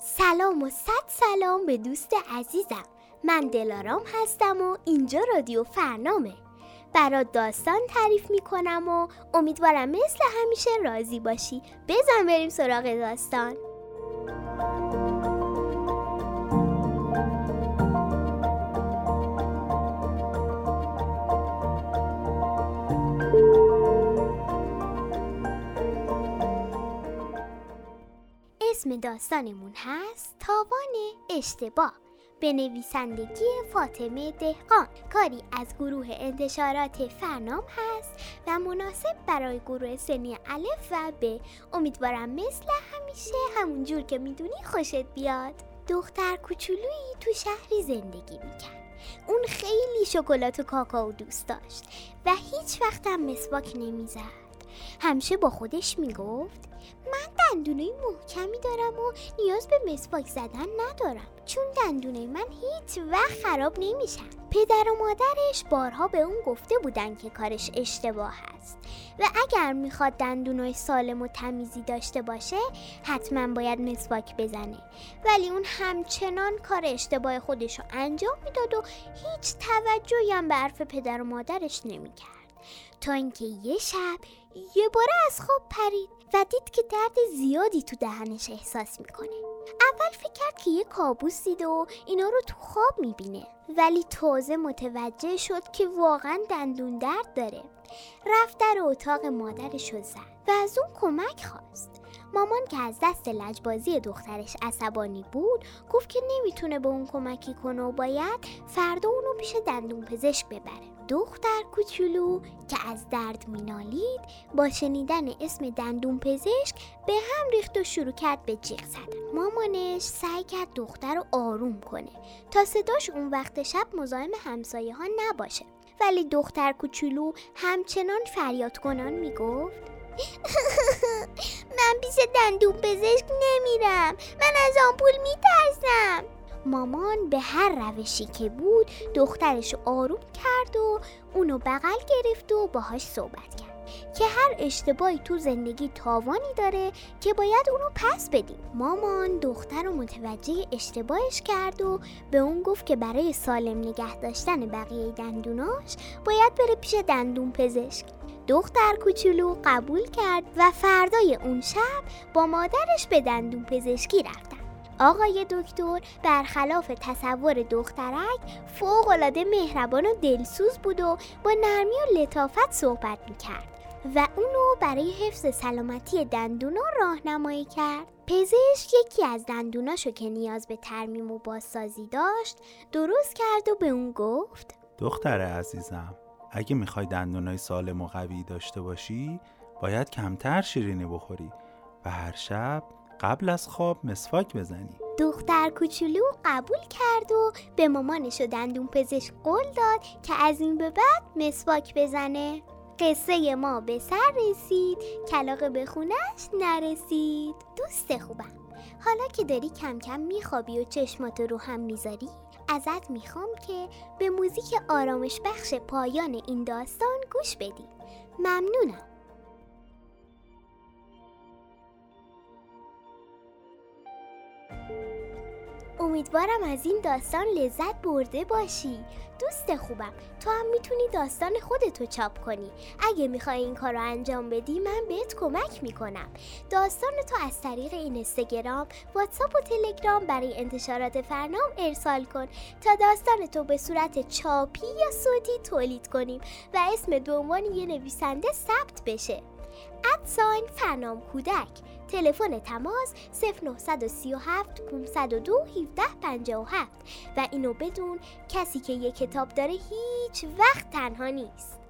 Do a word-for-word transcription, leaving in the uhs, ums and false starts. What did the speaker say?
سلام و صد سلام به دوست عزیزم. من دلارام هستم و اینجا رادیو فرنامه. برات داستان تعریف میکنم و امیدوارم مثل همیشه راضی باشی. بزن بریم سراغ داستان. اسم داستانمون هست تاوان اشتباه به نویسندگی فاطمه دهقان. کاری از گروه انتشارات فرنام هست و مناسب برای گروه سنی الف و ب. امیدوارم مثل همیشه همونجور که میدونی خوشت بیاد. دختر کوچولویی تو شهری زندگی میکرد. اون خیلی شکلات و کاکائو دوست داشت و هیچ وقت هم مسواک نمیزد. همیشه با خودش میگفت من دندونای محکمی دارم و نیاز به مسواک زدن ندارم، چون دندونای من هیچ وقت خراب نمیشن. پدر و مادرش بارها به اون گفته بودن که کارش اشتباه هست و اگر میخواد دندونای سالم و تمیزی داشته باشه حتما باید مسواک بزنه، ولی اون همچنان کار اشتباه خودش رو انجام میداد و هیچ توجهی هم به حرف پدر و مادرش نمیکرد، تا اینکه یه شب یه باره از خواب پرید و دید که درد زیادی تو دهنش احساس میکنه. اول فکر کرد که یه کابوس دیده و اینا رو تو خواب میبینه، ولی تازه متوجه شد که واقعا دندون درد داره. رفت در اتاق مادرش رو زد و از اون کمک خواست. مامان که از دست لجبازی دخترش عصبانی بود گفت که نمیتونه به اون کمکی کنه و باید فردا اونو پیش دندون پزشک ببره. دختر کوچولو که از درد مینالید با شنیدن اسم دندون پزشک به هم ریخت و شروع کرد به جیغ زدن. مامانش سعی کرد دختر رو آروم کنه تا صداش اون وقت شب مزاحم همسایه ها نباشه، ولی دختر کوچولو همچنان فریاد کنان میگفت من پیش دندون پزشک نمیرم، من از آمپول میترسم. مامان به هر روشی که بود دخترش آروم کرد و اونو بغل گرفت و باهاش صحبت کرد که هر اشتباهی تو زندگی تاوانی داره که باید اونو پس بدیم. مامان دختر رو متوجه اشتباهش کرد و به اون گفت که برای سالم نگه داشتن بقیه دندوناش باید بره پیش دندون پزشک. دختر کوچولو قبول کرد و فردای اون شب با مادرش به دندون پزشکی رفتن. آقای دکتر برخلاف تصور دخترک فوق‌العاده مهربان و دلسوز بود و با نرمی و لطافت صحبت میکرد و اونو برای حفظ سلامتی دندونا راهنمایی کرد. پزشک یکی از دندوناشو که نیاز به ترمیم و بازسازی داشت درست کرد و به اون گفت دختر عزیزم، اگه میخوای دندونای سالم و قوی داشته باشی باید کمتر شیرینی بخوری و هر شب قبل از خواب مسواک بزنی. دختر کوچولو قبول کرد و به مامانش و دندون پزشک قول داد که از این به بعد مسواک بزنه. قصه ما به سر رسید، کلاغ به خونش نرسید. دوست خوبم، حالا که داری کم کم میخوابی و چشمات رو هم میذاری، ازت میخوام که به موزیک آرامش بخش پایان این داستان گوش بدی. ممنونم. امیدوارم از این داستان لذت برده باشی. دوست خوبم، تو هم میتونی داستان خودتو چاپ کنی. اگه میخوای این کار رو انجام بدی من بهت کمک میکنم. داستان تو از طریق اینستاگرام، واتساپ و تلگرام برای انتشارات فرنام ارسال کن تا داستان تو به صورت چاپی یا صوتی تولید کنیم و اسم به عنوان یه نویسنده ثبت بشه. ادساین فرنام کودک. تلفن تماس صفر نه سه هفت پانصد و دو هزار و هفتصد و پنجاه و هفت. و اینو بدون کسی که یک کتاب داره هیچ وقت تنها نیست.